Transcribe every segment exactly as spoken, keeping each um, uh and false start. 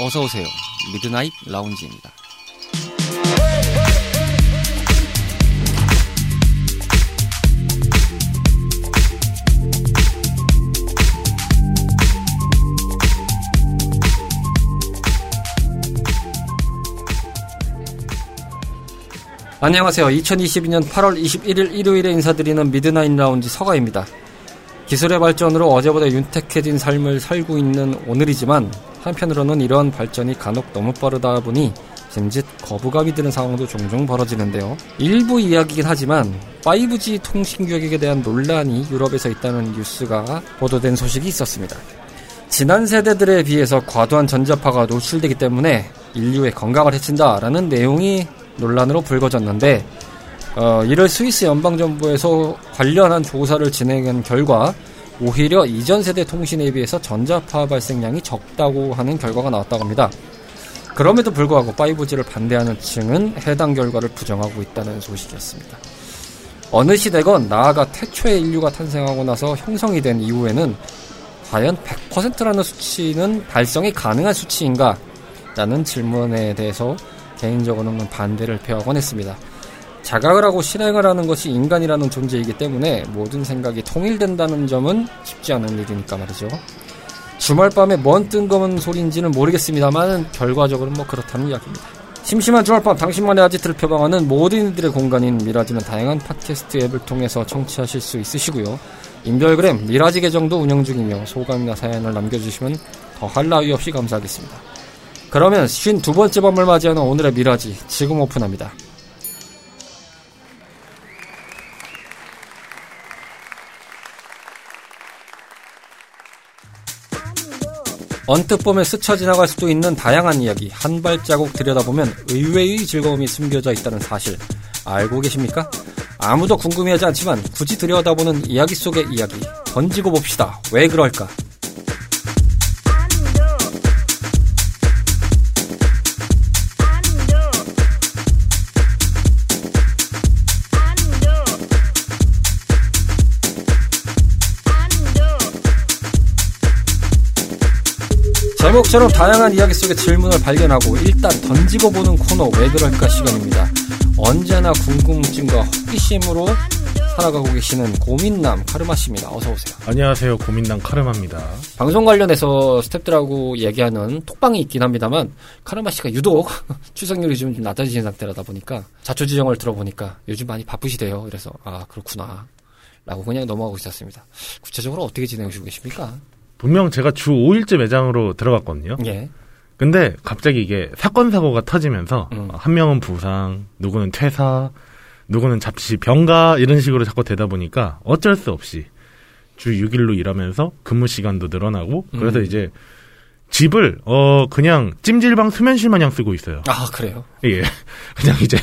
어서오세요. 미드나잇 라운지입니다. 안녕하세요. 이천이십이년 팔월 이십일일 일요일에 인사드리는 미드나잇 라운지 서가입니다. 기술의 발전으로 어제보다 윤택해진 삶을 살고 있는 오늘이지만 한편으로는 이러한 발전이 간혹 너무 빠르다 보니 잼짓 거부감이 드는 상황도 종종 벌어지는데요. 일부 이야기긴 하지만 파이브지 통신 규격에 대한 논란이 유럽에서 있다는 뉴스가 보도된 소식이 있었습니다. 지난 세대들에 비해서 과도한 전자파가 노출되기 때문에 인류의 건강을 해친다라는 내용이 논란으로 불거졌는데 어, 이를 스위스 연방정부에서 관련한 조사를 진행한 결과 오히려 이전 세대 통신에 비해서 전자파 발생량이 적다고 하는 결과가 나왔다고 합니다. 그럼에도 불구하고 파이브지를 반대하는 층은 해당 결과를 부정하고 있다는 소식이었습니다. 어느 시대건 나아가 태초의 인류가 탄생하고 나서 형성이 된 이후에는 과연 백 퍼센트라는 수치는 달성이 가능한 수치인가? 라는 질문에 대해서 개인적으로는 반대를 표하곤 했습니다. 자각을 하고 실행을 하는 것이 인간이라는 존재이기 때문에 모든 생각이 통일된다는 점은 쉽지 않은 일이니까 말이죠. 주말밤에 뭔 뜬금은 소리인지는 모르겠습니다만 결과적으로는 뭐 그렇다는 이야기입니다. 심심한 주말밤 당신만의 아지트를 표방하는 모든 이들의 공간인 미라지는 다양한 팟캐스트 앱을 통해서 청취하실 수 있으시고요. 인별그램 미라지 계정도 운영 중이며 소감이나 사연을 남겨주시면 더할 나위 없이 감사하겠습니다. 그러면 쉰두 번째 밤을 맞이하는 오늘의 미라지 지금 오픈합니다. 언뜻 보면 스쳐 지나갈 수도 있는 다양한 이야기, 한 발자국 들여다보면 의외의 즐거움이 숨겨져 있다는 사실, 알고 계십니까? 아무도 궁금해하지 않지만 굳이 들여다보는 이야기 속의 이야기, 던지고 봅시다. 왜 그럴까? 제목처럼 다양한 이야기 속의 질문을 발견하고 일단 던지고 보는 코너 왜 그럴까 시간입니다. 언제나 궁금증과 호기심으로 살아가고 계시는 고민남 카르마씨입니다. 어서오세요. 안녕하세요. 고민남 카르마입니다. 방송 관련해서 스태프들하고 얘기하는 톡방이 있긴 합니다만 카르마씨가 유독 출석률이 좀 낮아지신 상태라다 보니까 자초지정을 들어보니까 요즘 많이 바쁘시대요. 그래서 아 그렇구나 라고 그냥 넘어가고 있었습니다. 구체적으로 어떻게 지내시고 계십니까? 분명 제가 주 오일째 매장으로 들어갔거든요. 예. 근데 갑자기 이게 사건 사고가 터지면서 음. 한 명은 부상, 누구는 퇴사, 누구는 잡시 병가 이런 식으로 자꾸 되다 보니까 어쩔 수 없이 주 육일로 일하면서 근무 시간도 늘어나고 그래서 음. 이제 집을 어 그냥 찜질방 수면실 마냥 쓰고 있어요. 아 그래요? 예. 그냥 이제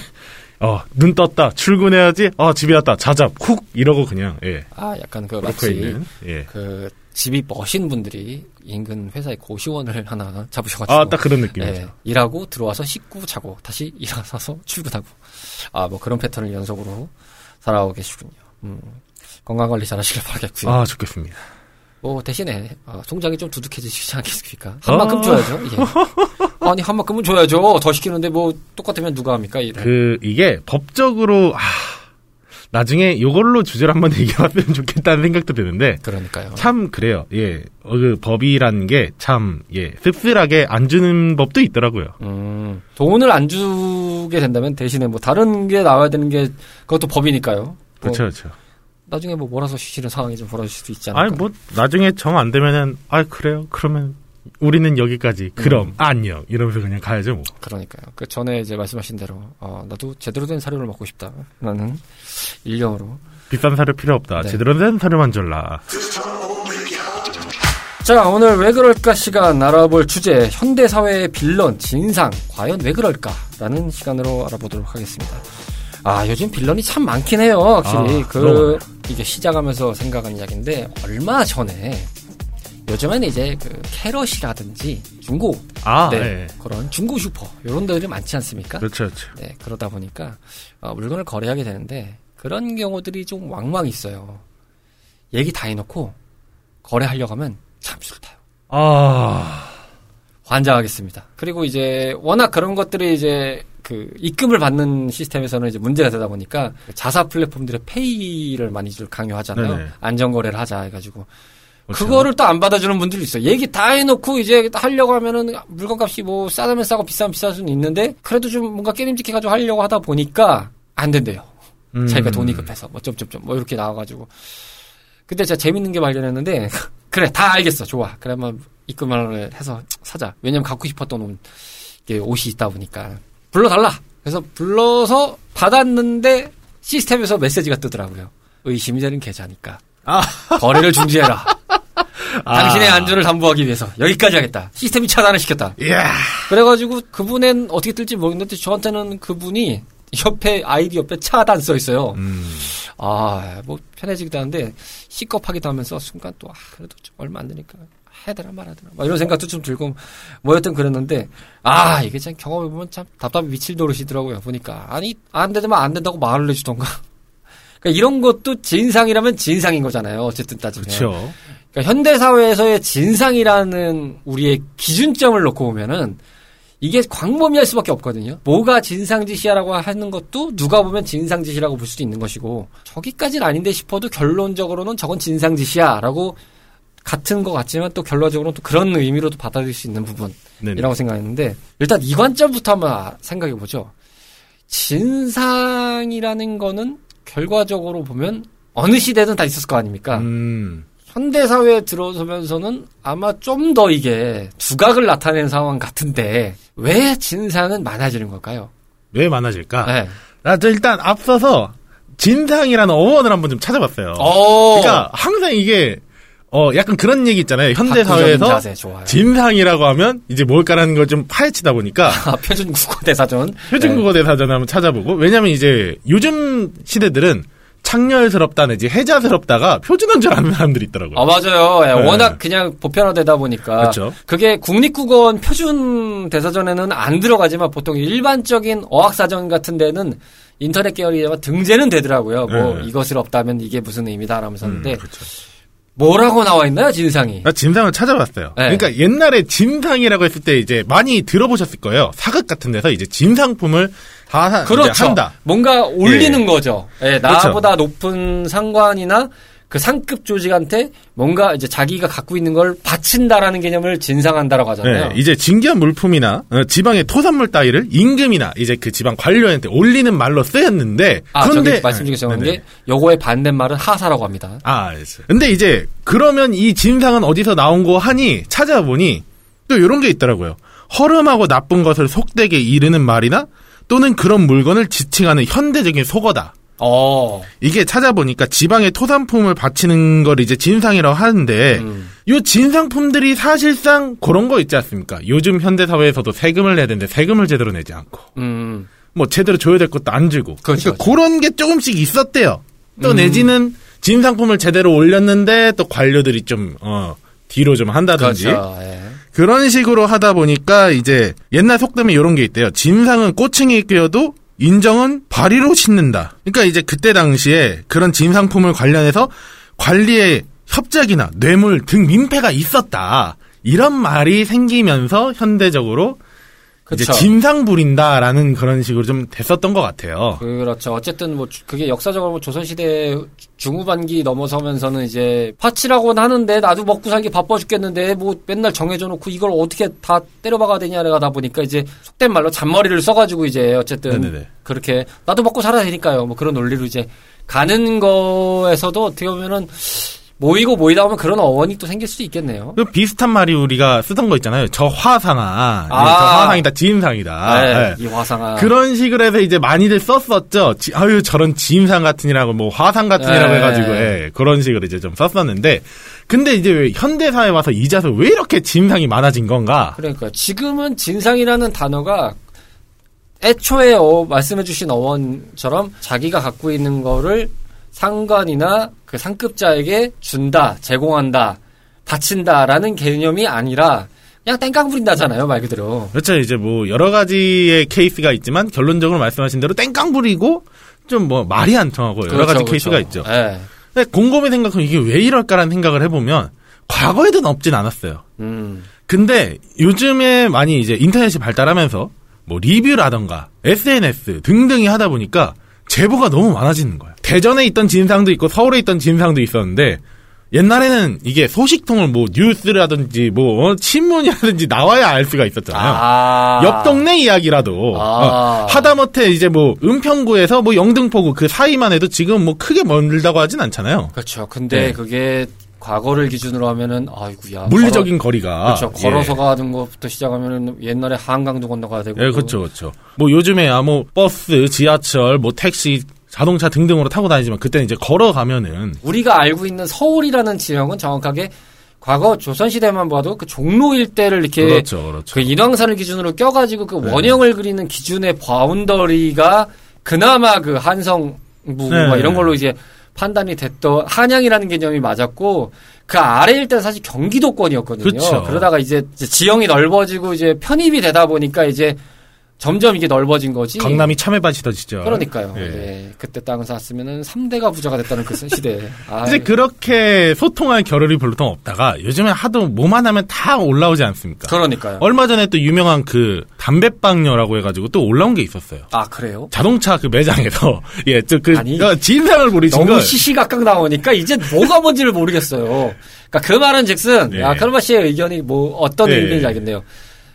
어 눈 떴다 출근해야지. 아 집에 왔다 자자 훅 이러고 그냥 예. 아 약간 그 마치 있는, 예. 그 집이 머신 분들이 인근 회사에 고시원을 하나 잡으셔가지고 아, 딱 그런 느낌이죠. 예, 일하고 들어와서 씻고 자고 다시 일어나서 출근하고 아, 뭐 그런 패턴을 연속으로 살아오고 계시군요. 음, 건강관리 잘하시길 바라겠고요. 아, 좋겠습니다. 뭐 대신에 아, 통장이 좀 두둑해지시지 않겠습니까? 한 만큼 아~ 줘야죠. 예. 아니 한 만큼은 줘야죠. 더 시키는데 뭐 똑같으면 누가 합니까? 일을. 그 이게 법적으로... 아... 나중에 이걸로 주제를 한번 얘기해봤으면 좋겠다는 생각도 드는데. 그러니까요. 참, 그래요. 예. 어, 그 법이라는 게 참, 예. 씁쓸하게 안 주는 법도 있더라고요. 음. 돈을 안 주게 된다면 대신에 뭐 다른 게 나와야 되는 게 그것도 법이니까요. 뭐 그렇죠, 그렇죠. 나중에 뭐 몰아서 쉬시는 상황이 좀 벌어질 수도 있지 않을까. 아니, 뭐, 나중에 정 안 되면은, 아, 그래요? 그러면. 우리는 여기까지. 그럼 음. 안녕. 이러면서 그냥 가야죠, 뭐. 그러니까요. 그 전에 이제 말씀하신 대로 어, 나도 제대로 된 사료를 먹고 싶다. 나는 일념으로 비싼 사료 필요 없다. 네. 제대로 된 사료만 줄라. 자, 오늘 왜 그럴까 시간 알아볼 주제 현대 사회의 빌런 진상 과연 왜 그럴까라는 시간으로 알아보도록 하겠습니다. 아, 요즘 빌런이 참 많긴 해요. 확실히 아, 그 너무... 이게 시작하면서 생각한 이야기인데 얼마 전에. 요즘에는 이제 그 캐럿이라든지 중고 아, 네, 네. 그런 중고 슈퍼 이런 데들이 많지 않습니까? 그렇죠, 그렇죠. 네, 그러다 보니까 어, 물건을 거래하게 되는데 그런 경우들이 좀 왕왕 있어요. 얘기 다 해놓고 거래하려고 하면 잠수를 타요. 아, 환장하겠습니다. 그리고 이제 워낙 그런 것들이 이제 그 입금을 받는 시스템에서는 이제 문제가 되다 보니까 자사 플랫폼들의 페이를 많이들 강요하잖아요. 네네. 안전거래를 하자 해가지고. 그렇죠. 그거를 또 안 받아주는 분들이 있어요. 얘기 다 해놓고 이제 하려고 하면은 물건값이 뭐 싸다면 싸고 비싸면 비쌀 수는 있는데 그래도 좀 뭔가 깨림직해가지고 하려고 하다 보니까 안 된대요. 음. 자기가 돈이 급해서 뭐 점점점 뭐 이렇게 나와가지고. 근데 제가 재밌는 게 발견했는데 그래 다 알겠어 좋아 그래 한번 입금을 해서 사자. 왜냐면 갖고 싶었던 게 옷이 있다 보니까 불러달라. 그래서 불러서 받았는데 시스템에서 메시지가 뜨더라고요. 의심이 되는 계좌니까 아. 거래를 중지해라. 아. 당신의 안전을 담보하기 위해서 여기까지 하겠다. 시스템이 차단을 시켰다. 예. 그래가지고 그분은 어떻게 뜰지 모르겠는데 저한테는 그분이 옆에 아이디 옆에 차단 써 있어요. 음. 아, 뭐 편해지기도 하는데 시겁하기도 하면서 순간 또 아, 그래도 좀 얼마 안 되니까 해야 되나 말아야 되나 막 이런 생각도 좀 들고 뭐 여튼 그랬는데 아 이게 참 경험해보면 참 답답해 미칠 노릇이더라고요. 보니까 아니 안 되면 안 된다고 말을 해주던가. 그러니까 이런 것도 진상이라면 진상인 거잖아요. 어쨌든 따지면. 그렇죠. 그러니까 현대사회에서의 진상이라는 우리의 기준점을 놓고 보면은 이게 광범위할 수밖에 없거든요. 뭐가 진상짓이야라고 하는 것도 누가 보면 진상짓이라고 볼 수도 있는 것이고 저기까지는 아닌데 싶어도 결론적으로는 저건 진상짓이야라고 같은 것 같지만 또 결론적으로는 또 그런 의미로도 받아들일 수 있는 부분이라고 생각했는데 일단 이 관점부터 한번 생각해보죠. 진상이라는 거는 결과적으로 보면 어느 시대든 다 있었을 거 아닙니까? 음. 현대사회에 들어서면서는 아마 좀 더 이게 두각을 나타낸 상황 같은데 왜 진상은 많아지는 걸까요? 왜 많아질까? 네. 아, 저 일단 앞서서 진상이라는 어원을 한번 좀 찾아봤어요. 오. 그러니까 항상 이게 어 약간 그런 얘기 있잖아요. 현대사회에서 진상이라고 하면 이제 뭘까라는 걸 좀 파헤치다 보니까 아, 표준국어대사전. 표준국어대사전 네. 한번 찾아보고 왜냐하면 이제 요즘 시대들은 창렬스럽다 내지 해자스럽다가 표준어인 줄 아는 사람들이 있더라고요. 아 맞아요. 예, 네. 워낙 그냥 보편화되다 보니까 그렇죠. 그게 국립국어원 표준 대사전에는 안 들어가지만 보통 일반적인 어학사전 같은 데는 인터넷 계열이라 등재는 되더라고요. 네. 뭐 이것을 없다면 이게 무슨 의미다 라면서 하는데 음, 그렇죠. 뭐라고 나와 있나요, 진상이? 나 진상을 찾아봤어요. 네. 그러니까 옛날에 진상이라고 했을 때 이제 많이 들어보셨을 거예요. 사극 같은 데서 이제 진상품을 다 그렇죠. 한다. 뭔가 올리는 예. 거죠. 예, 나보다 그렇죠. 높은 상관이나 그 상급 조직한테 뭔가 이제 자기가 갖고 있는 걸 바친다라는 개념을 진상한다라고 하잖아요. 네, 이제 징계한 물품이나 지방의 토산물 따위를 임금이나 이제 그 지방 관료한테 올리는 말로 쓰였는데 아, 그런데 저기 말씀 중에 적은 게 요거의 반대말은 하사라고 합니다. 아, 알겠어요. 근데 이제 그러면 이 진상은 어디서 나온 거 하니 찾아보니 또 이런 게 있더라고요. 허름하고 나쁜 것을 속되게 이르는 말이나 또는 그런 물건을 지칭하는 현대적인 속어다. 어. 이게 찾아보니까 지방의 토산품을 바치는 걸 이제 진상이라고 하는데 음. 요 진상품들이 사실상 그런 거 있지 않습니까? 요즘 현대사회에서도 세금을 내야 되는데 세금을 제대로 내지 않고 음. 뭐 제대로 줘야 될 것도 안 주고 그렇죠, 그러니까 그렇죠. 그런 게 조금씩 있었대요. 또 음. 내지는 진상품을 제대로 올렸는데 또 관료들이 좀 어, 뒤로 좀 한다든지 그렇죠, 예. 그런 식으로 하다 보니까 이제 옛날 속담에 이런 게 있대요. 진상은 꼬챙이에 꿰어도 인정은 발의로 싣는다. 그러니까 이제 그때 당시에 그런 진상품을 관련해서 관리의 협작이나 뇌물 등 민폐가 있었다. 이런 말이 생기면서 현대적으로 그쵸. 이제 진상 부린다라는 그런 식으로 좀 됐었던 것 같아요. 그렇죠. 어쨌든 뭐 그게 역사적으로 조선시대 중후반기 넘어서면서는 이제 파치라고는 하는데 나도 먹고 살기 바빠 죽겠는데 뭐 맨날 정해져 놓고 이걸 어떻게 다 때려박아야 되냐가 다 보니까 이제 속된 말로 잔머리를 써가지고 이제 어쨌든 네네네. 그렇게 나도 먹고 살아야 되니까요. 뭐 그런 논리로 이제 가는 거에서도 어떻게 보면은 모이고 모이다 보면 그런 어원이 또 생길 수도 있겠네요. 그 비슷한 말이 우리가 쓰던 거 있잖아요. 저 화상아. 아~ 저 화상이다. 진상이다. 네, 네. 이 화상아. 그런 식으로 해서 이제 많이들 썼었죠. 지, 아유 저런 진상 같으니라고 뭐 화상 같으니라고 네. 해가지고 네. 그런 식으로 이제 좀 썼었는데 근데 이제 왜 현대사회에 와서 이자서 왜 이렇게 진상이 많아진 건가? 그러니까 지금은 진상이라는 단어가 애초에 어, 말씀해주신 어원처럼 자기가 갖고 있는 거를 상관이나 그 상급자에게 준다, 제공한다, 바친다라는 개념이 아니라 그냥 땡깡 부린다잖아요, 말 그대로. 그렇죠. 이제 뭐 여러 가지의 케이스가 있지만 결론적으로 말씀하신 대로 땡깡 부리고 좀 뭐 말이 안 통하고 여러 그렇죠, 가지 그렇죠. 케이스가 있죠. 네. 근데 곰곰이 생각하면 이게 왜 이럴까라는 생각을 해보면 과거에는 없진 않았어요. 음. 근데 요즘에 많이 이제 인터넷이 발달하면서 뭐 리뷰라던가 에스엔에스 등등이 하다 보니까 제보가 너무 많아지는 거야. 대전에 있던 진상도 있고 서울에 있던 진상도 있었는데 옛날에는 이게 소식통을 뭐 뉴스라든지 뭐 신문이라든지 나와야 알 수가 있었잖아요. 아~ 옆 동네 이야기라도 아~ 어, 하다못해 이제 뭐 은평구에서 뭐 영등포구 그 사이만 해도 지금 뭐 크게 멀다고 하진 않잖아요. 그렇죠. 근데 네. 그게 과거를 기준으로 하면은 아이구야 물리적인 걸어, 거리가 그렇죠. 걸어서 예. 가는 것부터 시작하면은 옛날에 한강도 건너가야 되고. 예, 그렇죠, 그렇죠. 뭐 요즘에야 뭐 버스, 지하철, 뭐 택시. 자동차 등등으로 타고 다니지만 그때는 이제 걸어가면은 우리가 알고 있는 서울이라는 지형은 정확하게 과거 조선시대만 봐도 그 종로 일대를 이렇게 그렇죠, 그렇죠. 그 인왕산을 기준으로 껴가지고 그 네. 원형을 그리는 기준의 바운더리가 그나마 그 한성부 네. 막 이런 걸로 이제 판단이 됐던 한양이라는 개념이 맞았고 그 아래 일대는 사실 경기도권이었거든요. 그렇죠. 그러다가 이제 지형이 넓어지고 이제 편입이 되다 보니까 이제 점점 이게 넓어진 거지. 강남이 참외밭이다 진짜. 그러니까요. 예. 예. 그때 땅을 샀으면은 삼 대가 부자가 됐다는 그 시대에. 이제 그렇게 소통할 겨를이 별로 없다가 요즘에 하도 뭐만 하면 다 올라오지 않습니까? 그러니까요. 얼마 전에 또 유명한 그 담배빵녀라고 해가지고 또 올라온 게 있었어요. 아 그래요? 자동차 그 매장에서 예, 저 그 진상을 부리신 거. 너무 시시각각 나오니까 이제 뭐가 뭔지를 모르겠어요. 그러니까 그 말은즉슨 예. 아 카르마 씨의 의견이 뭐 어떤 예. 의미인지 알겠네요.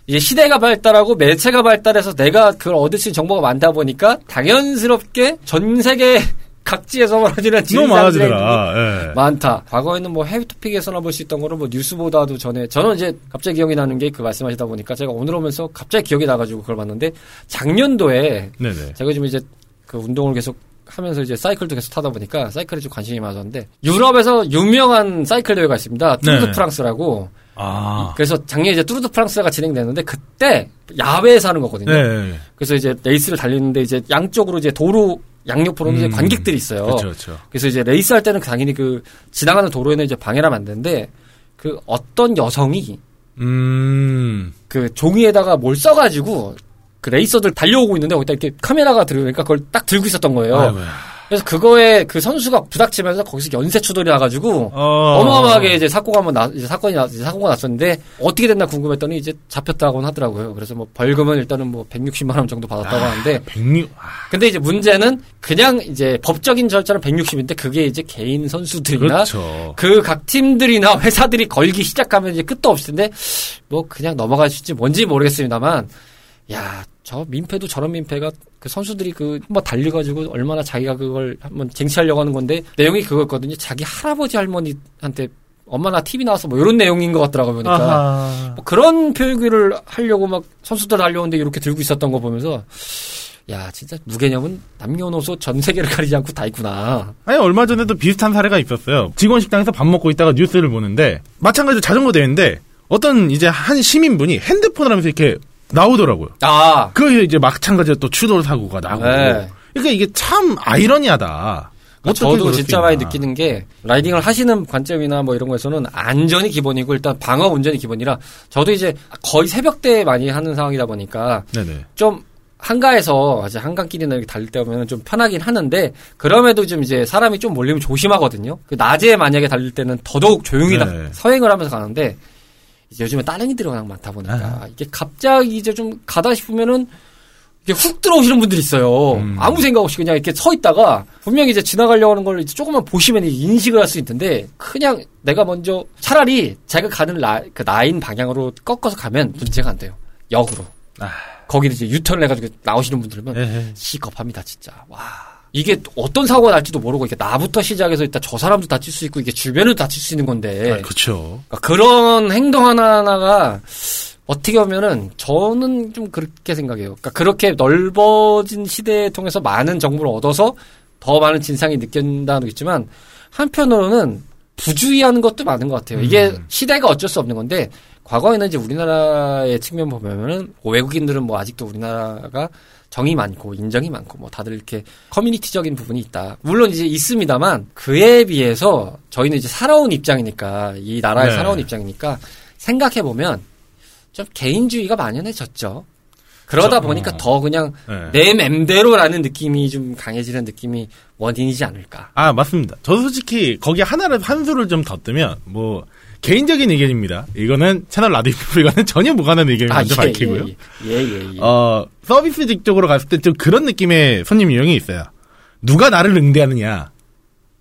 이제 시대가 발달하고 매체가 발달해서 내가 그걸 얻을 수 있는 정보가 많다 보니까 당연스럽게 전 세계 각지에서 벌어지는 진상들이 예. 많다. 과거에는 뭐 해외 토픽에서나 볼 수 있던 거를 뭐 뉴스보다도 전에 저는 이제 갑자기 기억이 나는 게 그 말씀하시다 보니까 제가 오늘 오면서 갑자기 기억이 나가지고 그걸 봤는데 작년도에 네네. 제가 지금 이제 그 운동을 계속 하면서 이제 사이클도 계속 타다 보니까 사이클에 좀 관심이 많았는데 유럽에서 유명한 사이클 대회가 있습니다. 투르드 프랑스라고. 아. 그래서 작년에 이제 투르드 프랑스가 진행됐는데 그때 야외에서 하는 거거든요. 네. 그래서 이제 레이스를 달리는데 이제 양쪽으로 이제 도로 양옆으로는 음. 이제 관객들이 있어요. 그렇죠, 그렇죠. 그래서 이제 레이스 할 때는 당연히 그 지나가는 도로에는 이제 방해를 하면 안 되는데 그 어떤 여성이 음. 그 종이에다가 뭘 써가지고 그 레이서들 달려오고 있는데 거기다 이렇게 카메라가 들어오니까 그걸 딱 들고 있었던 거예요. 아이고야. 그래서 그거에 그 선수가 부닥치면서 거기서 연쇄 추돌이 나가지고 어... 어마어마하게 이제 사고가 한번 나 이제 사건이 나 사고가 났었는데 어떻게 됐나 궁금했더니 이제 잡혔다고는 하더라고요. 그래서 뭐 벌금은 일단은 뭐 백육십만 원 정도 받았다고 아, 하는데. 백육. 아... 근데 이제 문제는 그냥 이제 법적인 절차는 백육십인데 그게 이제 개인 선수들이나 그 각 팀들이나 회사들이 걸기 시작하면 이제 끝도 없을 텐데 뭐 그냥 넘어가실지 뭔지 모르겠습니다만. 야, 저 민폐도 저런 민폐가 그 선수들이 그 한번 달려가지고 얼마나 자기가 그걸 한번 쟁취하려고 하는 건데 내용이 그거였거든요. 자기 할아버지 할머니한테 엄마나 티비 나와서 뭐 이런 내용인 것 같더라고요. 보니까 뭐 그런 표현을 하려고 막 선수들 달려오는데 이렇게 들고 있었던 거 보면서 야, 진짜 무개념은 남녀노소 전 세계를 가리지 않고 다 있구나. 아니, 얼마 전에도 비슷한 사례가 있었어요. 직원 식당에서 밥 먹고 있다가 뉴스를 보는데 마찬가지로 자전거 대회인데 어떤 이제 한 시민분이 핸드폰을 하면서 이렇게 나오더라고요. 아. 그 이제 마찬가지로 또 추돌 사고가 나고. 네. 그러니까 이게 참 아이러니하다. 그러니까 저도 진짜 많이 느끼는 게 라이딩을 하시는 관점이나 뭐 이런 거에서는 안전이 기본이고 일단 방어 운전이 기본이라 저도 이제 거의 새벽대에 많이 하는 상황이다 보니까 네네. 좀 한가해서 이제 한강길이나 이렇게 달릴 때 보면 좀 편하긴 하는데 그럼에도 좀 이제 사람이 좀 몰리면 조심하거든요. 낮에 만약에 달릴 때는 더더욱 조용히 네. 서행을 하면서 가는데. 요즘에 따릉이들이 워낙 많다 보니까, 이게 갑자기 이제 좀 가다 싶으면은, 이게 훅 들어오시는 분들이 있어요. 음. 아무 생각 없이 그냥 이렇게 서 있다가, 분명히 이제 지나가려고 하는 걸 이제 조금만 보시면 인식을 할 수 있는데, 그냥 내가 먼저, 차라리 제가 가는 라, 그 라인 방향으로 꺾어서 가면 문제가 안 돼요. 역으로. 아. 거기를 이제 유턴을 해가지고 나오시는 분들은, 시겁합니다, 진짜. 와. 이게 어떤 사고가 날지도 모르고 이게 나부터 시작해서 일단 저 사람도 다칠 수 있고 이게 주변을 다칠 수 있는 건데. 아, 그렇죠. 그러니까 그런 행동 하나하나가 어떻게 보면은 저는 좀 그렇게 생각해요. 그러니까 그렇게 넓어진 시대에 통해서 많은 정보를 얻어서 더 많은 진상이 느낀다는 게 있지만 한편으로는 부주의하는 것도 많은 것 같아요. 이게 음. 시대가 어쩔 수 없는 건데 과거에는 이제 우리나라의 측면 보면은 외국인들은 뭐 아직도 우리나라가 정이 많고 인정이 많고 뭐 다들 이렇게 커뮤니티적인 부분이 있다. 물론 이제 있습니다만 그에 비해서 저희는 이제 살아온 입장이니까 이 나라에 네. 살아온 입장이니까 생각해 보면 좀 개인주의가 만연해졌죠. 그러다 저, 보니까 어. 더 그냥 네. 내 맴대로라는 느낌이 좀 강해지는 느낌이 원인이지 않을까. 아 맞습니다. 저도 솔직히 거기 하나를 한 수를 좀 더 뜨면 뭐 개인적인 의견입니다. 이거는 채널 라디오풀과는 전혀 무관한 의견을 아, 먼저 예, 밝히고요. 예, 예, 예, 예. 어, 서비스직 쪽으로 갔을 때 좀 그런 느낌의 손님 유형이 있어요. 누가 나를 응대하느냐.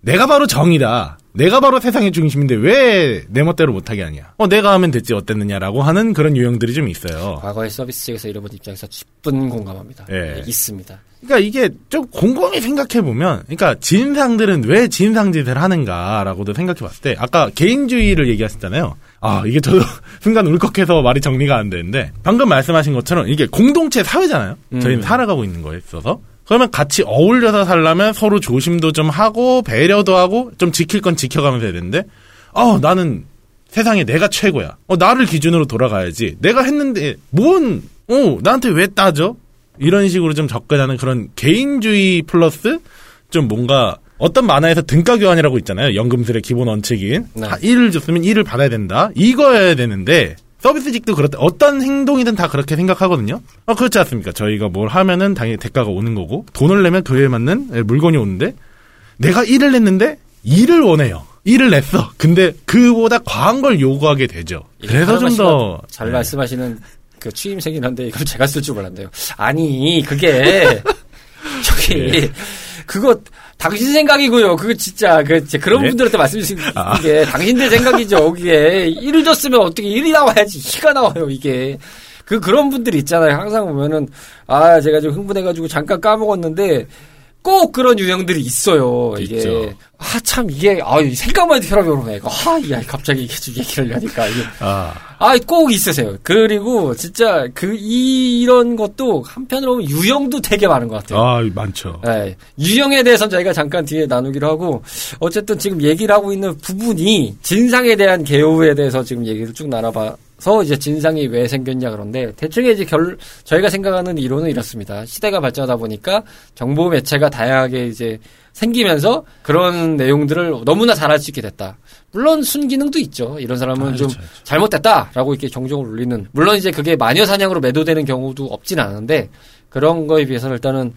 내가 바로 정이다. 내가 바로 세상의 중심인데 왜 내 멋대로 못하게 하냐. 어, 내가 하면 됐지 어땠느냐라고 하는 그런 유형들이 좀 있어요. 과거의 서비스직에서 일해본 입장에서 십분 공감합니다. 예. 있습니다. 그러니까 이게 좀 곰곰이 생각해보면, 그러니까 진상들은 왜 진상짓을 하는가라고도 생각해봤을 때, 아까 개인주의를 얘기하셨잖아요. 아, 이게 저도 순간 울컥해서 말이 정리가 안 되는데, 방금 말씀하신 것처럼 이게 공동체 사회잖아요. 음. 저희는 살아가고 있는 거에 있어서. 그러면 같이 어울려서 살려면 서로 조심도 좀 하고 배려도 하고 좀 지킬 건 지켜가면서 해야 되는데, 어, 나는 세상에 내가 최고야. 어, 나를 기준으로 돌아가야지. 내가 했는데 뭔, 어, 나한테 왜 따져? 이런 식으로 좀 접근하는 그런 개인주의 플러스 좀 뭔가 어떤 만화에서 등가교환이라고 있잖아요. 연금술의 기본 원칙인. 네. 일을 줬으면 일을 받아야 된다. 이거여야 되는데, 서비스직도 그렇다. 어떤 행동이든 다 그렇게 생각하거든요. 아, 그렇지 않습니까? 저희가 뭘 하면은 당연히 대가가 오는 거고, 돈을 내면 그에 맞는 물건이 오는데, 내가 일을 냈는데 일을 원해요. 일을 냈어. 근데 그보다 과한 걸 요구하게 되죠. 그래서 좀 더 잘 네. 말씀하시는 그 취임새긴 한데 이걸 제가 쓸 줄 몰랐네요. 아니 그게 저기 네. 그거 당신 생각이고요. 그거 진짜 그 그런 네? 분들한테 말씀드리는 아. 게 당신들 생각이죠. 그게 일을 줬으면 어떻게 일이 나와야지 희가 나와요. 이게 그 그런 분들이 있잖아요. 항상 보면은 아 제가 좀 흥분해가지고 잠깐 까먹었는데 꼭 그런 유형들이 있어요. 이게 아 참 이게 아 생각만 해도 혈압이 오르네. 이거 아야 갑자기 이게 좀 얘기를 하니까 이게 아. 아, 꼭 있으세요. 그리고 진짜 그 이런 것도 한편으로 보면 유형도 되게 많은 것 같아요. 아, 많죠. 네, 유형에 대해서는 저희가 잠깐 뒤에 나누기로 하고, 어쨌든 지금 얘기를 하고 있는 부분이 진상에 대한 개요에 대해서 지금 얘기를 쭉 나눠봐서 이제 진상이 왜 생겼냐 그런데, 대충의 이제 결 저희가 생각하는 이론은 이렇습니다. 시대가 발전하다 보니까 정보 매체가 다양하게 이제 생기면서 그런 내용들을 너무나 잘할 수 있게 됐다. 물론 순기능도 있죠. 이런 사람은 아, 그렇죠, 좀 그렇죠. 잘못됐다라고 이렇게 경종을 울리는. 물론 이제 그게 마녀 사냥으로 매도되는 경우도 없진 않은데, 그런 거에 비해서는 일단은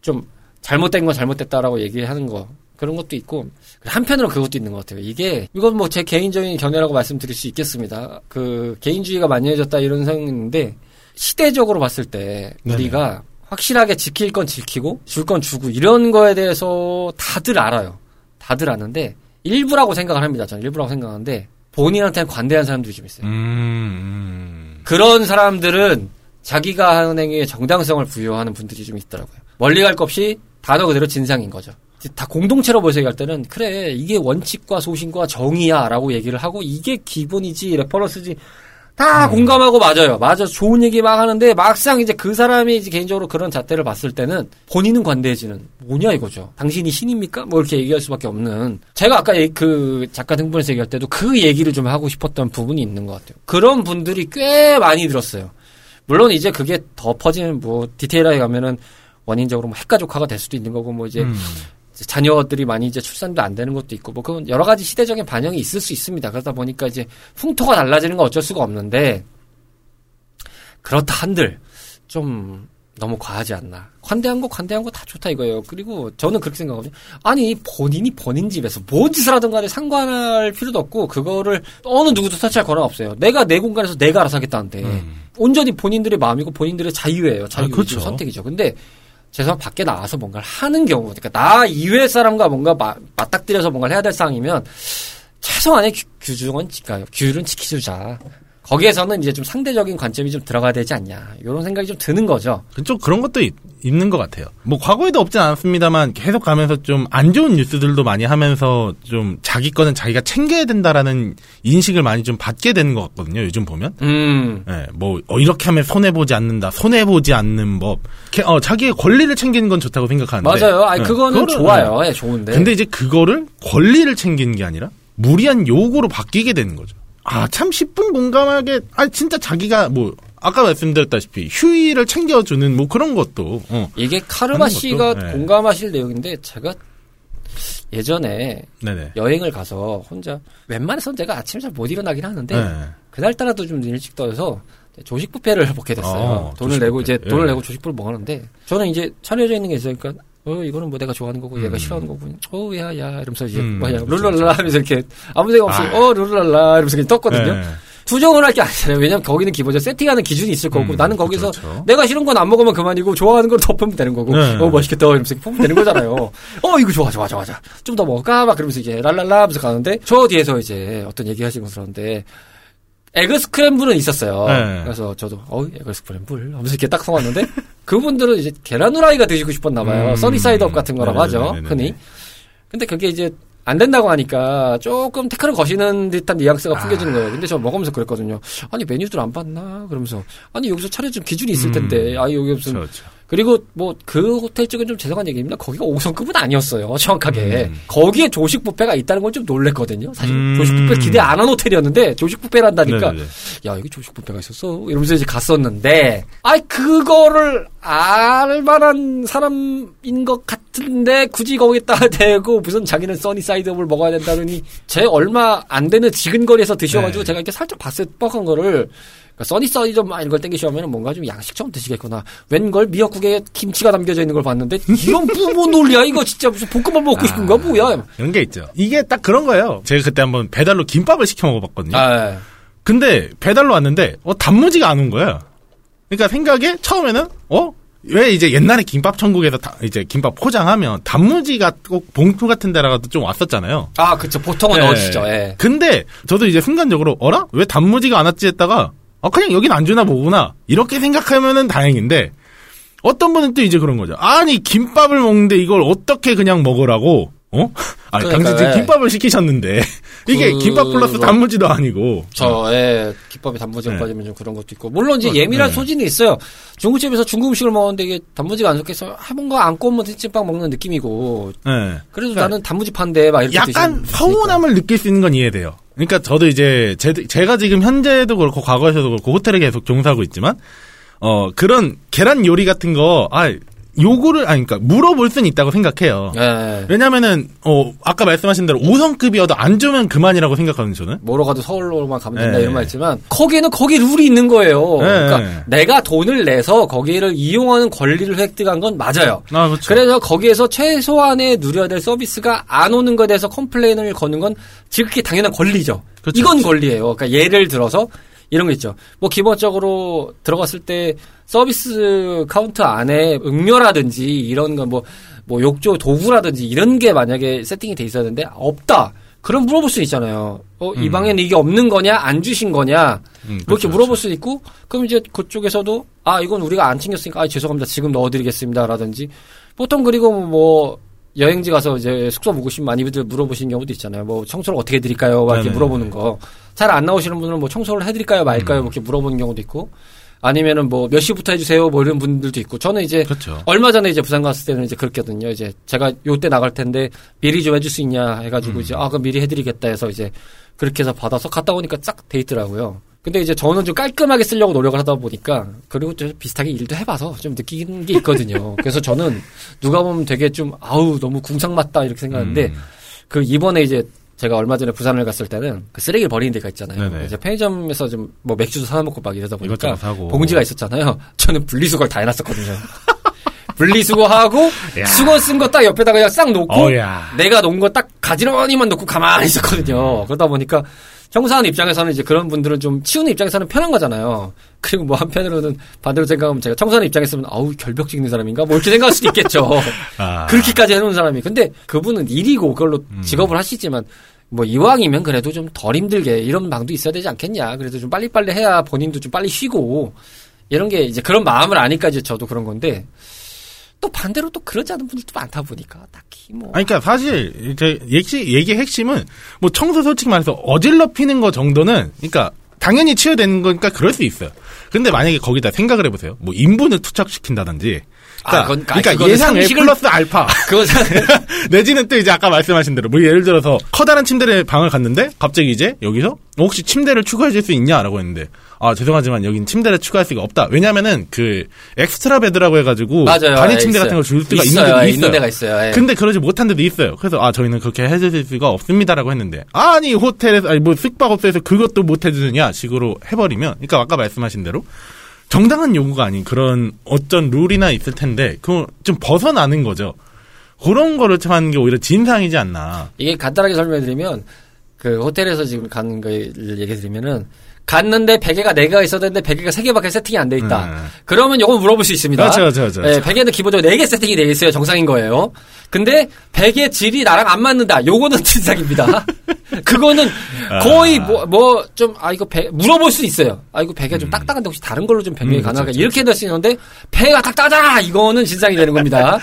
좀 잘못된 건 잘못됐다라고 얘기하는 거. 그런 것도 있고, 한편으로 그것도 있는 것 같아요. 이게 이건 뭐 제 개인적인 견해라고 말씀드릴 수 있겠습니다. 그 개인주의가 만연해졌다 이런 생각인데, 시대적으로 봤을 때 네네. 우리가 확실하게 지킬 건 지키고 줄 건 주고 이런 거에 대해서 다들 알아요. 다들 아는데 일부라고 생각을 합니다. 저는 일부라고 생각하는데 본인한테는 관대한 사람들이 좀 있어요. 음... 그런 사람들은 자기가 하는 행위에 정당성을 부여하는 분들이 좀 있더라고요. 멀리 갈 것 없이 단어 그대로 진상인 거죠. 다 공동체로 모여서 얘기할 때는 그래 이게 원칙과 소신과 정의야 라고 얘기를 하고 이게 기본이지 레퍼런스지 다 음. 공감하고 맞아요. 맞아. 좋은 얘기 막 하는데 막상 이제 그 사람이 이제 개인적으로 그런 잣대를 봤을 때는 본인은 관대해지는 뭐냐 이거죠. 당신이 신입니까? 뭐 이렇게 얘기할 수밖에 없는. 제가 아까 그 작가 등분에서 얘기할 때도 그 얘기를 좀 하고 싶었던 부분이 있는 것 같아요. 그런 분들이 꽤 많이 들었어요. 물론 이제 그게 더 퍼지는 뭐 디테일하게 가면은 원인적으로 뭐 핵가족화가 될 수도 있는 거고 뭐 이제 음. 자녀들이 많이 이제 출산도 안 되는 것도 있고, 뭐, 그건 여러 가지 시대적인 반영이 있을 수 있습니다. 그러다 보니까 이제 풍토가 달라지는 건 어쩔 수가 없는데, 그렇다 한들, 좀, 너무 과하지 않나. 관대한 거, 관대한 거 다 좋다 이거예요. 그리고 저는 그렇게 생각하거든요. 아니, 본인이 본인 집에서 뭔 짓을 하든 간에 상관할 필요도 없고, 그거를 어느 누구도 터치할 권한 없어요. 내가 내 공간에서 내가 알아서 하겠다는데, 음. 온전히 본인들의 마음이고 본인들의 자유예요. 자유의 아, 그렇죠. 선택이죠. 근데, 죄송한 밖에 나와서 뭔가를 하는 경우, 그러니까 나 이외의 사람과 뭔가 마, 맞닥뜨려서 뭔가를 해야 될 상황이면 최소한의 규, 규정은 지켜요. 규율은 지키자. 거기에서는 이제 좀 상대적인 관점이 좀 들어가야 되지 않냐. 이런 생각이 좀 드는 거죠. 좀 그런 것도 있, 있는 것 같아요. 뭐 과거에도 없진 않았습니다만 계속 가면서 좀 안 좋은 뉴스들도 많이 하면서 좀 자기 거는 자기가 챙겨야 된다라는 인식을 많이 좀 받게 되는 것 같거든요. 요즘 보면. 음. 예, 뭐 어, 이렇게 하면 손해보지 않는다. 손해보지 않는 법. 어, 자기의 권리를 챙기는 건 좋다고 생각하는데. 맞아요. 아니, 그거는 예, 그거를, 좋아요. 예, 좋은데. 근데 이제 그거를 권리를 챙기는 게 아니라 무리한 요구로 바뀌게 되는 거죠. 아, 참 십분 공감하게, 아, 진짜 자기가 뭐, 아까 말씀드렸다시피 휴일을 챙겨주는 뭐 그런 것도. 어, 이게 카르마 씨가 것도, 네. 공감하실 내용인데, 제가 예전에 네네. 여행을 가서 혼자, 웬만해서는 제가 아침에 잘 못 일어나긴 하는데, 네. 그날따라도 좀 일찍 떠서 조식 뷔페를 먹게 됐어요. 아, 돈을 조식 내고, 뷔페. 이제 예. 돈을 내고 조식부를 먹었는데, 저는 이제 차려져 있는 게 있으니까, 어 이거는 뭐 내가 좋아하는 거고 음. 얘가 싫어하는 거고 어 야야 이러면서 이제 음. 뭐냐 룰랄라 하면서 이렇게 아무 생각 없이 아. 어 룰랄라 이러면서 그냥 떴거든요. 네. 부정을 할 게 아니잖아요. 왜냐하면 거기는 기본적으로 세팅하는 기준이 있을 거고 음, 나는 거기서 그렇죠, 그렇죠. 내가 싫은 건 안 먹으면 그만이고 좋아하는 건 덮으면 되는 거고 네. 어 맛있겠다 이러면서 덮으면 되는 거잖아요. 어 이거 좋아 좋아 좋아 좋아 좀 더 먹을까 막 그러면서 이제 랄랄라 하면서 가는데 저 뒤에서 이제 어떤 얘기하시는 것 같은데 에그 스크램블은 있었어요. 네. 그래서 저도 어우 에그 스크램블 하면서 이렇게 딱 성왔는데 그분들은 이제 계란 후라이가 드시고 싶었나 봐요. 음, 써니사이드업 같은 거라고 네네, 하죠. 네네, 흔히. 네네. 근데 그게 이제 안 된다고 하니까 조금 태클을 거시는 듯한 뉘앙스가 풍겨지는 거예요. 근데 저 먹으면서 그랬거든요. 아니 메뉴들 안 봤나? 그러면서 아니 여기서 차려준 기준이 있을 텐데. 음, 아 여기 무슨 그렇죠. 그리고 뭐 그 호텔 쪽은 좀 죄송한 얘기입니다. 거기가 오 성급은 아니었어요. 정확하게 음. 거기에 조식 뷔페가 있다는 걸 좀 놀랬거든요. 사실 음. 조식 뷔페 기대 안 한 호텔이었는데 조식 뷔페란다니까 네네. 야 여기 조식 뷔페가 있었어 이러면서 이제 갔었는데 아이 그거를 알만한 사람인 것 같은데 굳이 거기다 대고 무슨 자기는 써니사이드업을 먹어야 된다느니 제 얼마 안 되는 지근거리에서 드셔가지고 네. 제가 이렇게 살짝 봤을 뻑한 거를 써니사이드업 이런 걸 땡기시면 뭔가 좀 양식처럼 드시겠구나. 웬걸 미역국에 김치가 담겨져 있는 걸 봤는데 이런 부모 논리야 이거 진짜 무슨 볶음밥 먹고 아, 싶은가 뭐야. 이런 게 있죠. 이게 딱 그런 거예요. 제가 그때 한번 배달로 김밥을 시켜 먹어봤거든요. 아, 네. 근데 배달로 왔는데 어 단무지가 안 온 거야. 그러니까 생각에 처음에는 어? 왜 이제 옛날에 김밥 천국에서 다 이제 김밥 포장하면 단무지가 꼭 봉투 같은 데라도 좀 왔었잖아요. 아 그렇죠. 보통은 네. 넣어주죠. 네. 근데 저도 이제 순간적으로 어라? 왜 단무지가 안 왔지 했다가 아, 그냥 여긴 안 주나 보구나. 이렇게 생각하면은 다행인데, 어떤 분은 또 이제 그런 거죠. 아니, 김밥을 먹는데 이걸 어떻게 그냥 먹으라고, 어? 아니, 그러니까, 당신 지금 김밥을 시키셨는데, 그... 이게 김밥 플러스 단무지도 아니고. 저, 예, 김밥에 단무지가 네. 빠지면 좀 그런 것도 있고. 물론 이제 예민한 네. 소진이 있어요. 중국집에서 중국 음식을 먹었는데 이게 단무지가 안 좋겠어. 해본 거 안 꼬면 찐빵 먹는 느낌이고. 예. 네. 그래도 그러니까 나는 단무지 파인데, 막 이렇게. 약간 서운함을 느낄 수 있는 건 이해돼요. 그러니까 저도 이제 제, 제가 지금 현재도 그렇고 과거에서도 그렇고 호텔에 계속 종사하고 있지만 어 그런 계란 요리 같은 거 아 요구를 아니 그러니까 물어볼 수는 있다고 생각해요. 네. 왜냐면은 어 아까 말씀하신 대로 오 성급이어도 안 주면 그만이라고 생각하는 저는. 뭐로 가도 서울로만 가면 된다 네. 이런 말 있지만 거기는 거기 룰이 있는 거예요. 네. 그러니까 내가 돈을 내서 거기를 이용하는 권리를 획득한 건 맞아요. 아, 그렇죠. 그래서 거기에서 최소한의 누려야 될 서비스가 안 오는 것에 대해서 컴플레인을 거는 건 지극히 당연한 권리죠. 그렇죠. 이건 권리예요. 그러니까 예를 들어서 이런 거 있죠. 뭐 기본적으로 들어갔을 때 서비스 카운터 안에 음료라든지 이런 건 뭐 뭐 욕조 도구라든지 이런 게 만약에 세팅이 돼 있어야 되는데 없다. 그럼 물어볼 수 있잖아요. 어, 음. 이 방에는 이게 없는 거냐, 안 주신 거냐. 음, 그렇죠, 이렇게 물어볼 그렇죠. 수 있고, 그럼 이제 그쪽에서도 아 이건 우리가 안 챙겼으니까 아 죄송합니다. 지금 넣어드리겠습니다라든지 보통 그리고 뭐. 여행지 가서 이제 숙소 묵으시면 많이들 물어보시는 경우도 있잖아요. 뭐 청소를 어떻게 해드릴까요? 막 이렇게 네네. 물어보는 거. 잘 안 나오시는 분은 뭐 청소를 해드릴까요? 말까요? 음. 이렇게 물어보는 경우도 있고. 아니면은 뭐 몇 시부터 해주세요? 뭐 이런 분들도 있고. 저는 이제 그렇죠. 얼마 전에 이제 부산 갔을 때는 이제 그랬거든요. 이제 제가 요때 나갈 텐데 미리 좀 해줄 수 있냐 해가지고 음. 이제 아, 그럼 미리 해드리겠다 해서 이제 그렇게 해서 받아서 갔다 오니까 쫙 돼 있더라고요. 근데 이제 저는 좀 깔끔하게 쓰려고 노력을 하다 보니까 그리고 좀 비슷하게 일도 해봐서 좀 느끼는 게 있거든요. 그래서 저는 누가 보면 되게 좀 아우 너무 궁상 맞다 이렇게 생각하는데 음. 그 이번에 이제 제가 얼마 전에 부산을 갔을 때는 그 쓰레기를 버리는 데가 있잖아요. 네네. 이제 편의점에서 좀 뭐 맥주도 사다 먹고 막 이러다 보니까 봉지가 있었잖아요. 저는 분리수거를 다 해놨었거든요. 분리수거하고 수거 쓴 거 딱 옆에다가 그냥 싹 놓고 어야. 내가 놓은 거 딱 가지런히만 놓고 가만히 있었거든요. 그러다 보니까 청소하는 입장에서는 이제 그런 분들은 좀 치우는 입장에서는 편한 거잖아요. 그리고 뭐 한편으로는 반대로 생각하면 제가 청소하는 입장에서는 아우 결벽 찍는 사람인가 뭐 이렇게 생각할 수도 있겠죠. 아. 그렇게까지 해놓은 사람이. 근데 그분은 일이고 그걸로 직업을 음. 하시지만 뭐 이왕이면 그래도 좀 덜 힘들게 이런 방도 있어야 되지 않겠냐. 그래도 좀 빨리빨리 해야 본인도 좀 빨리 쉬고 이런 게 이제 그런 마음을 아니까 이제 저도 그런 건데 또 반대로 또 그러지 않은 분들도 많다 보니까 딱히 뭐. 아니, 그러니까 사실 이제 얘기의 핵심은 뭐 청소 솔직히 말해서 어질러피는 거 정도는 그러니까 당연히 치유되는 거니까 그럴 수 있어요. 근데 만약에 거기다 생각을 해보세요. 뭐 인분을 투척시킨다든지. 그러니까, 아, 그건, 아, 그러니까 예상 상식을... A 플러스 알파. 그거 내지는 또 이제 아까 말씀하신 대로 뭐 예를 들어서 커다란 침대를 방을 갔는데 갑자기 이제 여기서 혹시 침대를 추가해 줄 수 있냐라고 했는데. 아 죄송하지만 여긴 침대를 추가할 수가 없다. 왜냐면은 그 엑스트라 베드라고 해가지고 맞아요. 간이 침대 있어요. 같은 걸 줄 수가 있는 데도 있어요. 있는 데가 있어요. 예. 근데 그러지 못한 데도 있어요. 그래서 아 저희는 그렇게 해줄 수가 없습니다라고 했는데 아니 호텔에서 아니 뭐 숙박업소에서 그것도 못 해주느냐 식으로 해버리면 그러니까 아까 말씀하신 대로 정당한 요구가 아닌 그런 어쩐 룰이나 있을 텐데 그걸 좀 벗어나는 거죠. 그런 거를 청하는 게 오히려 진상이지 않나. 이게 간단하게 설명해드리면 그 호텔에서 지금 가는 걸 얘기해드리면은 갔는데 베개가 네 개가 있었는데 베개가 세 개밖에 세팅이 안 돼 있다. 음. 그러면 요거 물어볼 수 있습니다. 그렇죠, 그렇죠, 그렇죠. 예, 베개는 기본적으로 네 개 세팅이 돼 있어요. 정상인 거예요. 근데 베개 질이 나랑 안 맞는다. 요거는 진상입니다. 그거는 거의 뭐 뭐 좀 아 이거 베 물어볼 수 있어요. 아 이거 베개가 좀 딱딱한데 혹시 다른 걸로 좀 변경이 음, 가능할까? 그렇죠, 이렇게 될 수 있는데 베개가 딱딱하잖아. 이거는 진상이 되는 겁니다.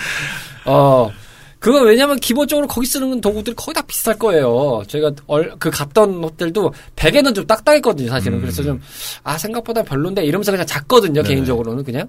어. 그거 왜냐면 기본적으로 거기 쓰는 도구들이 거의 다 비쌀 거예요. 저희가 얼, 그 갔던 호텔도 베개는 좀 딱딱했거든요, 사실은. 음. 그래서 좀, 아, 생각보다 별론데 이러면서 그냥 잤거든요, 네. 개인적으로는 그냥.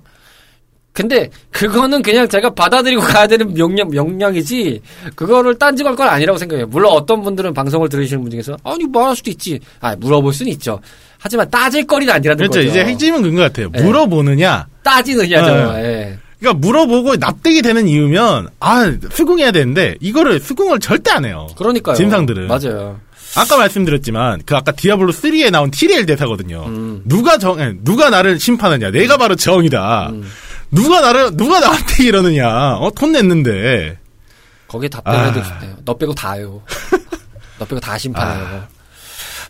근데 그거는 그냥 제가 받아들이고 가야 되는 역량, 역량이지, 그거를 딴지 걸 건 아니라고 생각해요. 물론 어떤 분들은 방송을 들으시는 분 중에서, 아니, 말할 수도 있지. 아, 물어볼 수는 있죠. 하지만 따질 거리는 아니라는 그렇죠, 거죠. 그렇죠. 이제 핵심은 그런 것 같아요. 네. 물어보느냐. 따지느냐죠. 네. 네. 그러니까 물어보고 납득이 되는 이유면 아 수긍해야 되는데 이거를 수긍을 절대 안 해요. 그러니까요. 진상들은. 맞아요. 아까 말씀드렸지만 그 아까 디아블로 삼에 나온 티리엘 대사거든요. 음. 누가 정 누가 나를 심판하냐? 내가 바로 정이다. 음. 누가 나를 누가 나한테 이러느냐? 어, 돈 냈는데 거기에 답변해도 좋네요. 너 빼고 다요. 너 빼고 다 심판해요. 아.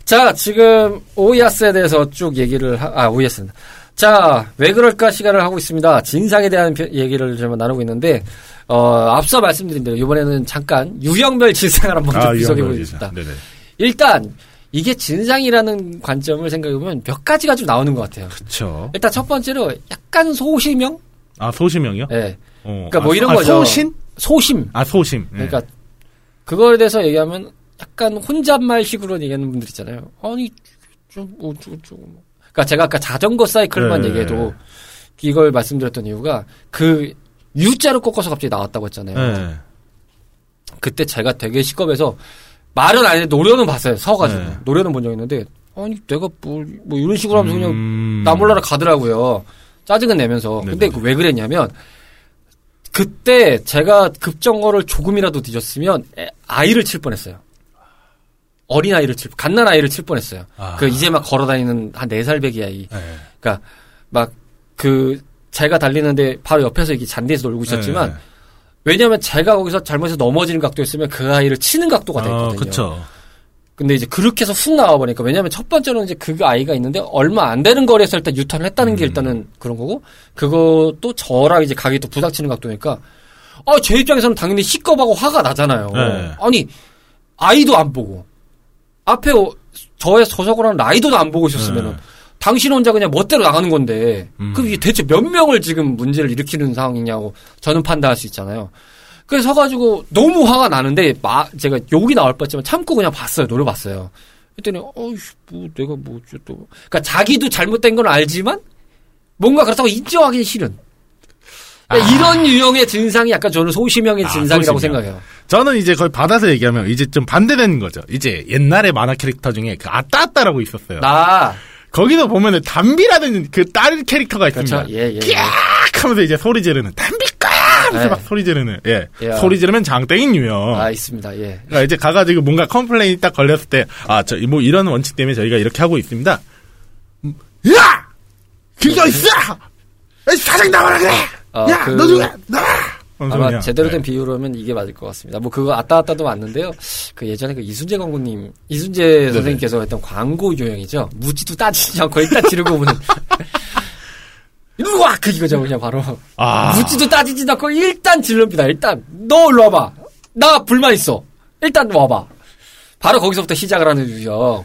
자 지금 오이아스에 대해서 쭉 얘기를 하, 아 오이아스는. 자, 왜 그럴까 시간을 하고 있습니다. 진상에 대한 얘기를 좀 나누고 있는데, 어, 앞서 말씀드린 대로 이번에는 잠깐 유형별 진상을 한번 아, 분석해보겠습니다. 진상. 일단, 이게 진상이라는 관점을 생각해보면 몇 가지가 좀 나오는 것 같아요. 그쵸. 일단 첫 번째로 약간 소심형? 아, 소심형이요? 네. 어, 그러니까 뭐 아, 이런 아, 거죠. 소심? 소심. 아, 소심. 네. 그러니까, 그거에 대해서 얘기하면 약간 혼잣말 식으로 얘기하는 분들 있잖아요. 아니, 좀, 어쩌고, 저쩌고. 그니까 제가 아까 자전거 사이클만 네. 얘기해도 이걸 말씀드렸던 이유가 그 U자로 꺾어서 갑자기 나왔다고 했잖아요. 네. 그때 제가 되게 시겁해서 말은 안 했는데 노래는 봤어요. 서가지고. 네. 노래는 본 적이 있는데 아니 내가 뭐, 뭐 이런 식으로 하면서 그냥 음... 나 몰라라 가더라고요. 짜증은 내면서. 근데 네, 네. 왜 그랬냐면 그때 제가 급정거를 조금이라도 늦었으면 아이를 칠 뻔했어요. 어린 아이를 칠, 갓난 아이를 칠 뻔했어요. 아. 그 이제 막 걸어다니는 한 네 살 배기 아이. 네. 그러니까 막 그 제가 달리는데 바로 옆에서 이게 잔디에서 놀고 있었지만 네. 왜냐하면 제가 거기서 잘못해서 넘어지는 각도였으면 그 아이를 치는 각도가 아, 됐거든요. 그렇죠. 근데 이제 그렇게 해서 훅 나와 버리니까 왜냐하면 첫 번째로는 이제 그 아이가 있는데 얼마 안 되는 거리에서 일단 유턴을 했다는 음. 게 일단은 그런 거고 그것도 저랑 이제 각이 또 부닥치는 각도니까 아, 제 입장에서는 당연히 시겁하고 화가 나잖아요. 네. 아니 아이도 안 보고. 앞에 저의 저석을 하는 라이더도 안 보고 있었으면은 네. 당신 혼자 그냥 멋대로 나가는 건데 음. 그럼 이게 대체 몇 명을 지금 문제를 일으키는 상황이냐고 저는 판단할 수 있잖아요. 그래서 가지고 너무 화가 나는데 마, 제가 욕이 나올 뻔했지만 참고 그냥 봤어요. 노려봤어요. 그랬더니 어이씨 뭐 내가 뭐 또 그러니까 자기도 잘못된 건 알지만 뭔가 그렇다고 인정하기 싫은 그러니까 아. 이런 유형의 진상이 약간 저는 소심형의 진상이라고 아, 소심형. 생각해요. 저는 이제 거의 받아서 얘기하면 이제 좀 반대되는 거죠. 이제 옛날에 만화 캐릭터 중에 그 아따아따라고 있었어요. 나 거기서 보면은 담비라는 그 딸 캐릭터가 있습니다. 그렇죠. 예, 예, 예. 하면서 이제 소리 지르는 담비꺼야 하면서 예. 막 소리 지르는 예. 예. 소리 지르면 장땡인 유형. 아 있습니다. 예. 그러니까 이제 가가지고 뭔가 컴플레인이 딱 걸렸을 때 아 저 뭐 이런 원칙 때문에 저희가 이렇게 하고 있습니다. 야 그거 있어 사장 나와라 그래. 어, 야, 그, 너 누구야? 나와! 아마 그냥, 제대로 된 네. 비유로 하면 이게 맞을 것 같습니다. 뭐 그거 아따 아따도 맞는데요. 그 예전에 그 이순재 광고님, 이순재 네네. 선생님께서 했던 광고 유형이죠. 무지도 따지지 않고 일단 지르고 오는. 우와! 그 이거죠, 그냥 바로. 아. 무지도 따지지 않고 일단 지릅니다. 일단, 너 일로 와봐. 나 불만 있어. 일단 와봐. 바로 거기서부터 시작을 하는 유형.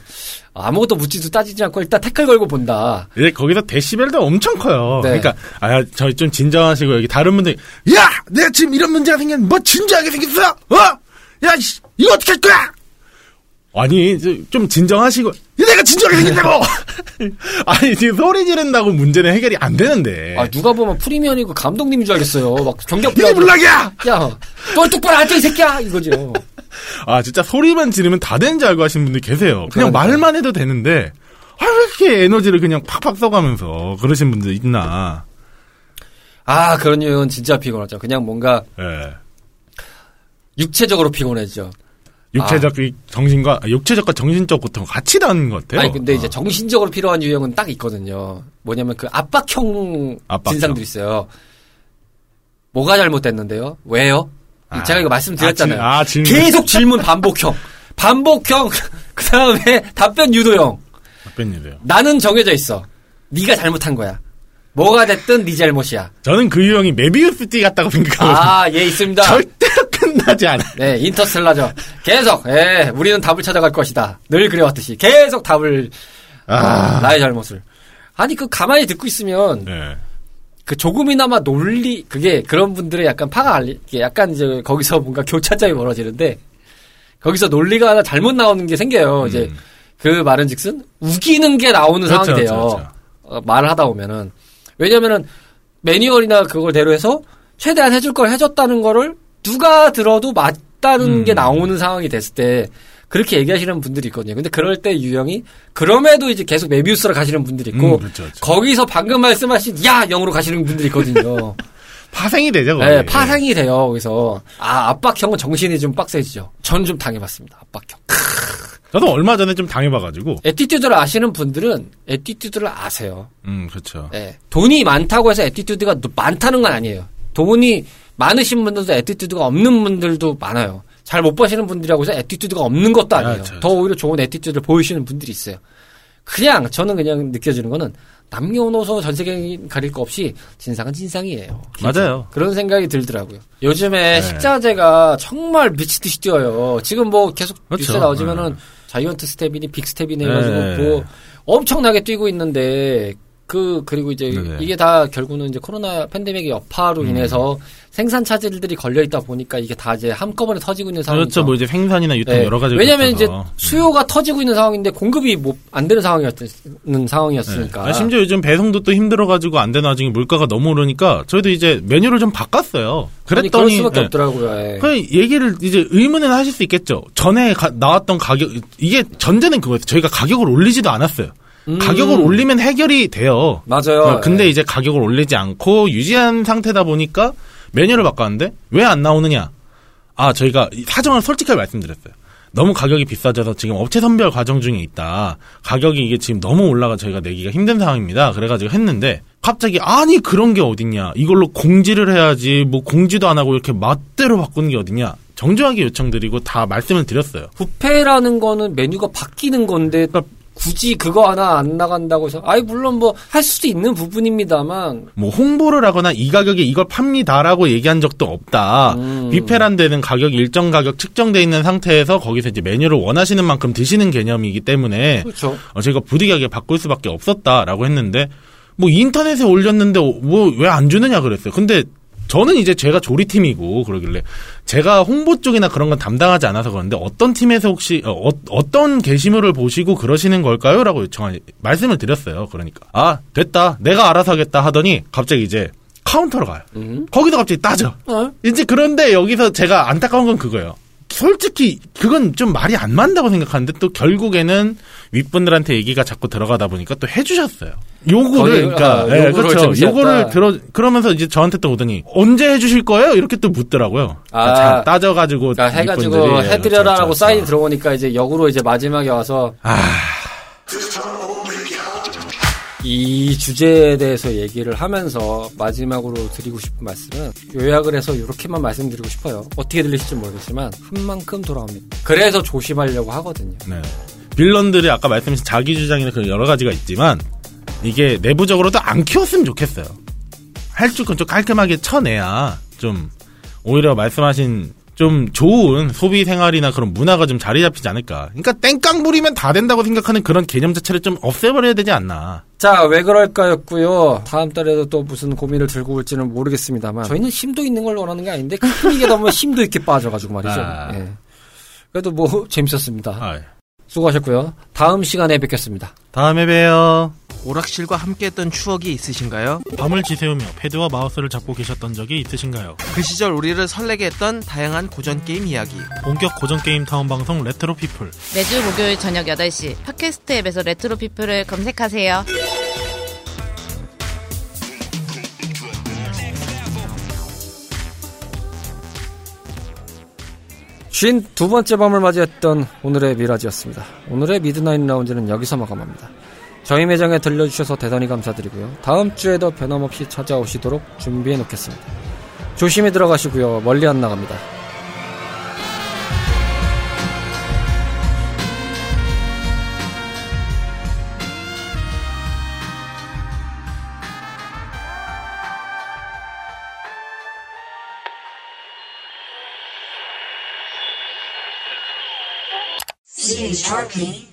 아무것도 묻지도 따지지 않고 일단 태클 걸고 본다. 예, 거기서 데시벨도 엄청 커요. 네. 그러니까 아, 저희 좀 진정하시고 여기 다른 분들 야, 내가 지금 이런 문제가 생겼는데 뭐 진지하게 생겼어? 어? 야, 이거 어떻게 할 거야? 아니, 좀 진정하시고 내가 진지하게 생긴다고. 아니, 지금 소리 지른다고 문제는 해결이 안 되는데. 아, 누가 보면 프리미엄이고 감독님인 줄 알겠어요. 막 경력 불락. 불락이야. 야, 너 똑바로 앉아 이 새끼야 이거죠. 아, 진짜 소리만 지르면 다 되는 줄 알고 하시는 분들 계세요. 그냥 그러니까. 말만 해도 되는데, 아, 왜 이렇게 에너지를 그냥 팍팍 써가면서 그러신 분들 있나. 아, 그런 이유는 진짜 피곤하죠. 그냥 뭔가, 예. 육체적으로 피곤해지죠. 육체적, 아. 정신과, 육체적과 정신적 고통 같이 나는 것 같아요. 아니, 근데 아. 이제 정신적으로 필요한 유형은 딱 있거든요. 뭐냐면 그 압박형, 압박형. 진상들이 있어요. 뭐가 잘못됐는데요? 왜요? 아, 제가 이거 말씀드렸잖아요. 아, 질, 아, 질문. 계속 질문 반복형. 반복형. 그 다음에 답변 유도형. 답변 유도형. 나는 정해져 있어. 네가 잘못한 거야. 뭐가 됐든 네 잘못이야. 저는 그 유형이 메비우스 띠 같다고 생각하거든요. 아, 예, 있습니다. 절대로 끝나지 않아. 네, 인터스텔라죠. 계속, 예, 우리는 답을 찾아갈 것이다. 늘 그래왔듯이. 계속 답을, 아... 어, 나의 잘못을. 아니, 그 가만히 듣고 있으면, 네. 그 조금이나마 논리, 그게 그런 분들의 약간 파가 알리, 약간 이제 거기서 뭔가 교차점이 벌어지는데, 거기서 논리가 하나 잘못 나오는 게 생겨요. 음. 이제 그 말은 즉슨, 우기는 게 나오는 그렇죠, 상황이 돼요. 그렇죠. 어, 말을 하다 보면은. 왜냐면은, 매뉴얼이나 그걸 대로해서, 최대한 해줄 걸 해줬다는 거를, 누가 들어도 맞다는 음. 게 나오는 상황이 됐을 때, 그렇게 얘기하시는 분들이 있거든요. 근데 그럴 때 유형이, 그럼에도 이제 계속 메비우스로 가시는 분들이 있고, 음, 그렇죠, 그렇죠. 거기서 방금 말씀하신, 야! 영으로 가시는 분들이 있거든요. 파생이 되죠, 거기. 네, 파생이 돼요, 거기서. 아, 압박형은 정신이 좀 빡세지죠. 전 좀 당해봤습니다, 압박형. 저도 얼마 전에 좀 당해봐가지고. 애티튜드를 아시는 분들은 애티튜드를 아세요. 음, 그렇죠. 네, 돈이 많다고 해서 애티튜드가 많다는 건 아니에요. 돈이 많으신 분들도 애티튜드가 없는 분들도 많아요. 잘 못 버시는 분들이라고 해서 애티튜드가 없는 것도 아니에요. 아, 저, 저. 더 오히려 좋은 애티튜드를 보이시는 분들이 있어요. 그냥 저는 그냥 느껴지는 거는 남녀노소 전세계인 가릴 거 없이 진상은 진상이에요. 진짜. 맞아요. 그런 생각이 들더라고요. 요즘에 네. 식자재가 정말 미치듯이 뛰어요. 지금 뭐 계속 그렇죠. 뉴스에 나오지면은 네. 자이언트 스텝이니 빅 스텝이니 해가지고 네. 뭐 엄청나게 뛰고 있는데 그 그리고 이제 네. 이게 다 결국은 이제 코로나 팬데믹의 여파로 음. 인해서 생산 차질들이 걸려 있다 보니까 이게 다 이제 한꺼번에 터지고 있는 상황이죠. 그렇죠. 뭐 이제 생산이나 유통 네. 여러 가지. 왜냐하면 이제 수요가 음. 터지고 있는 상황인데 공급이 뭐 안 되는 상황이었는 상황이었으니까. 네. 아, 심지어 요즘 배송도 또 힘들어가지고 안 되는 와중에 물가가 너무 오르니까 저희도 이제 메뉴를 좀 바꿨어요. 그랬더니 그럴 수밖에 네. 없더라고요. 네. 그 얘기를 이제 의문은 하실 수 있겠죠. 전에 가, 나왔던 가격 이게 전제는 그거였어요. 저희가 가격을 올리지도 않았어요. 음. 가격을 올리면 해결이 돼요. 맞아요. 근데 네. 이제 가격을 올리지 않고 유지한 상태다 보니까 메뉴를 바꿨는데 왜 안 나오느냐? 아, 저희가 사정을 솔직하게 말씀드렸어요. 너무 가격이 비싸져서 지금 업체 선별 과정 중에 있다. 가격이 이게 지금 너무 올라가 저희가 내기가 힘든 상황입니다. 그래가지고 했는데 갑자기 아니 그런 게 어딨냐? 이걸로 공지를 해야지 뭐 공지도 안 하고 이렇게 맛대로 바꾸는 게 어딨냐? 정중하게 요청드리고 다 말씀을 드렸어요. 부패라는 거는 메뉴가 바뀌는 건데 그러니까 굳이 그거 하나 안 나간다고 해서 아이 물론 뭐 할 수도 있는 부분입니다만 뭐 홍보를 하거나 이 가격에 이걸 팝니다라고 얘기한 적도 없다. 음. 뷔페란 데는 가격 일정 가격 측정돼 있는 상태에서 거기서 이제 메뉴를 원하시는 만큼 드시는 개념이기 때문에 그렇죠. 어, 저희가 부득이하게 바꿀 수밖에 없었다라고 했는데 뭐 인터넷에 올렸는데 뭐 왜 안 주느냐 그랬어요. 근데 저는 이제 제가 조리팀이고 그러길래 제가 홍보 쪽이나 그런 건 담당하지 않아서 그런데 어떤 팀에서 혹시 어, 어떤 게시물을 보시고 그러시는 걸까요? 라고 요청한 말씀을 드렸어요. 그러니까 아 됐다 내가 알아서 하겠다 하더니 갑자기 이제 카운터로 가요. 음. 거기서 갑자기 따져. 어? 이제 그런데 여기서 제가 안타까운 건 그거예요. 솔직히 그건 좀 말이 안 맞는다고 생각하는데 또 결국에는 윗분들한테 얘기가 자꾸 들어가다 보니까 또 해주셨어요. 요구를 그러니까 아, 네, 그렇죠. 요거를 들어 그러면서 이제 저한테 또 오더니 언제 해주실 거예요? 이렇게 또 묻더라고요. 아, 그러니까 따져가지고 그러니까 해가지고 해드려라라고 사인이 들어오니까 이제 역으로 이제 마지막에 와서 아, 이 주제에 대해서 얘기를 하면서 마지막으로 드리고 싶은 말씀은 요약을 해서 이렇게만 말씀드리고 싶어요. 어떻게 들리실지 모르겠지만 흠만큼 돌아옵니다. 그래서 조심하려고 하거든요. 네. 빌런들이 아까 말씀하신 자기 주장이나 그런 여러 가지가 있지만 이게 내부적으로도 안 키웠으면 좋겠어요. 할 줄은 좀 깔끔하게 쳐내야 좀 오히려 말씀하신 좀 좋은 소비 생활이나 그런 문화가 좀 자리 잡히지 않을까. 그러니까 땡깡 부리면 다 된다고 생각하는 그런 개념 자체를 좀 없애버려야 되지 않나. 자, 왜 그럴까였고요. 다음 달에도 또 무슨 고민을 들고 올지는 모르겠습니다만 저희는 힘도 있는 걸 원하는 게 아닌데 큰 얘기 너무 힘도 있게 빠져가지고 말이죠. 아... 예. 그래도 뭐 재밌었습니다. 아... 수고하셨고요. 다음 시간에 뵙겠습니다. 다음에 봬요. 오락실과 함께했던 추억이 있으신가요? 밤을 지새우며 패드와 마우스를 잡고 계셨던 적이 있으신가요? 그 시절 우리를 설레게 했던 다양한 고전게임 이야기 본격 고전게임 타운 방송 레트로피플 매주 목요일 저녁 여덟 시 팟캐스트 앱에서 레트로피플을 검색하세요. 쉰두 번째 밤을 맞이했던 오늘의 미라지였습니다. 오늘의 미드나잇 라운지는 여기서 마감합니다. 저희 매장에 들려주셔서 대단히 감사드리고요. 다음 주에도 변함없이 찾아오시도록 준비해 놓겠습니다. 조심히 들어가시고요. 멀리 안 나갑니다. C H R P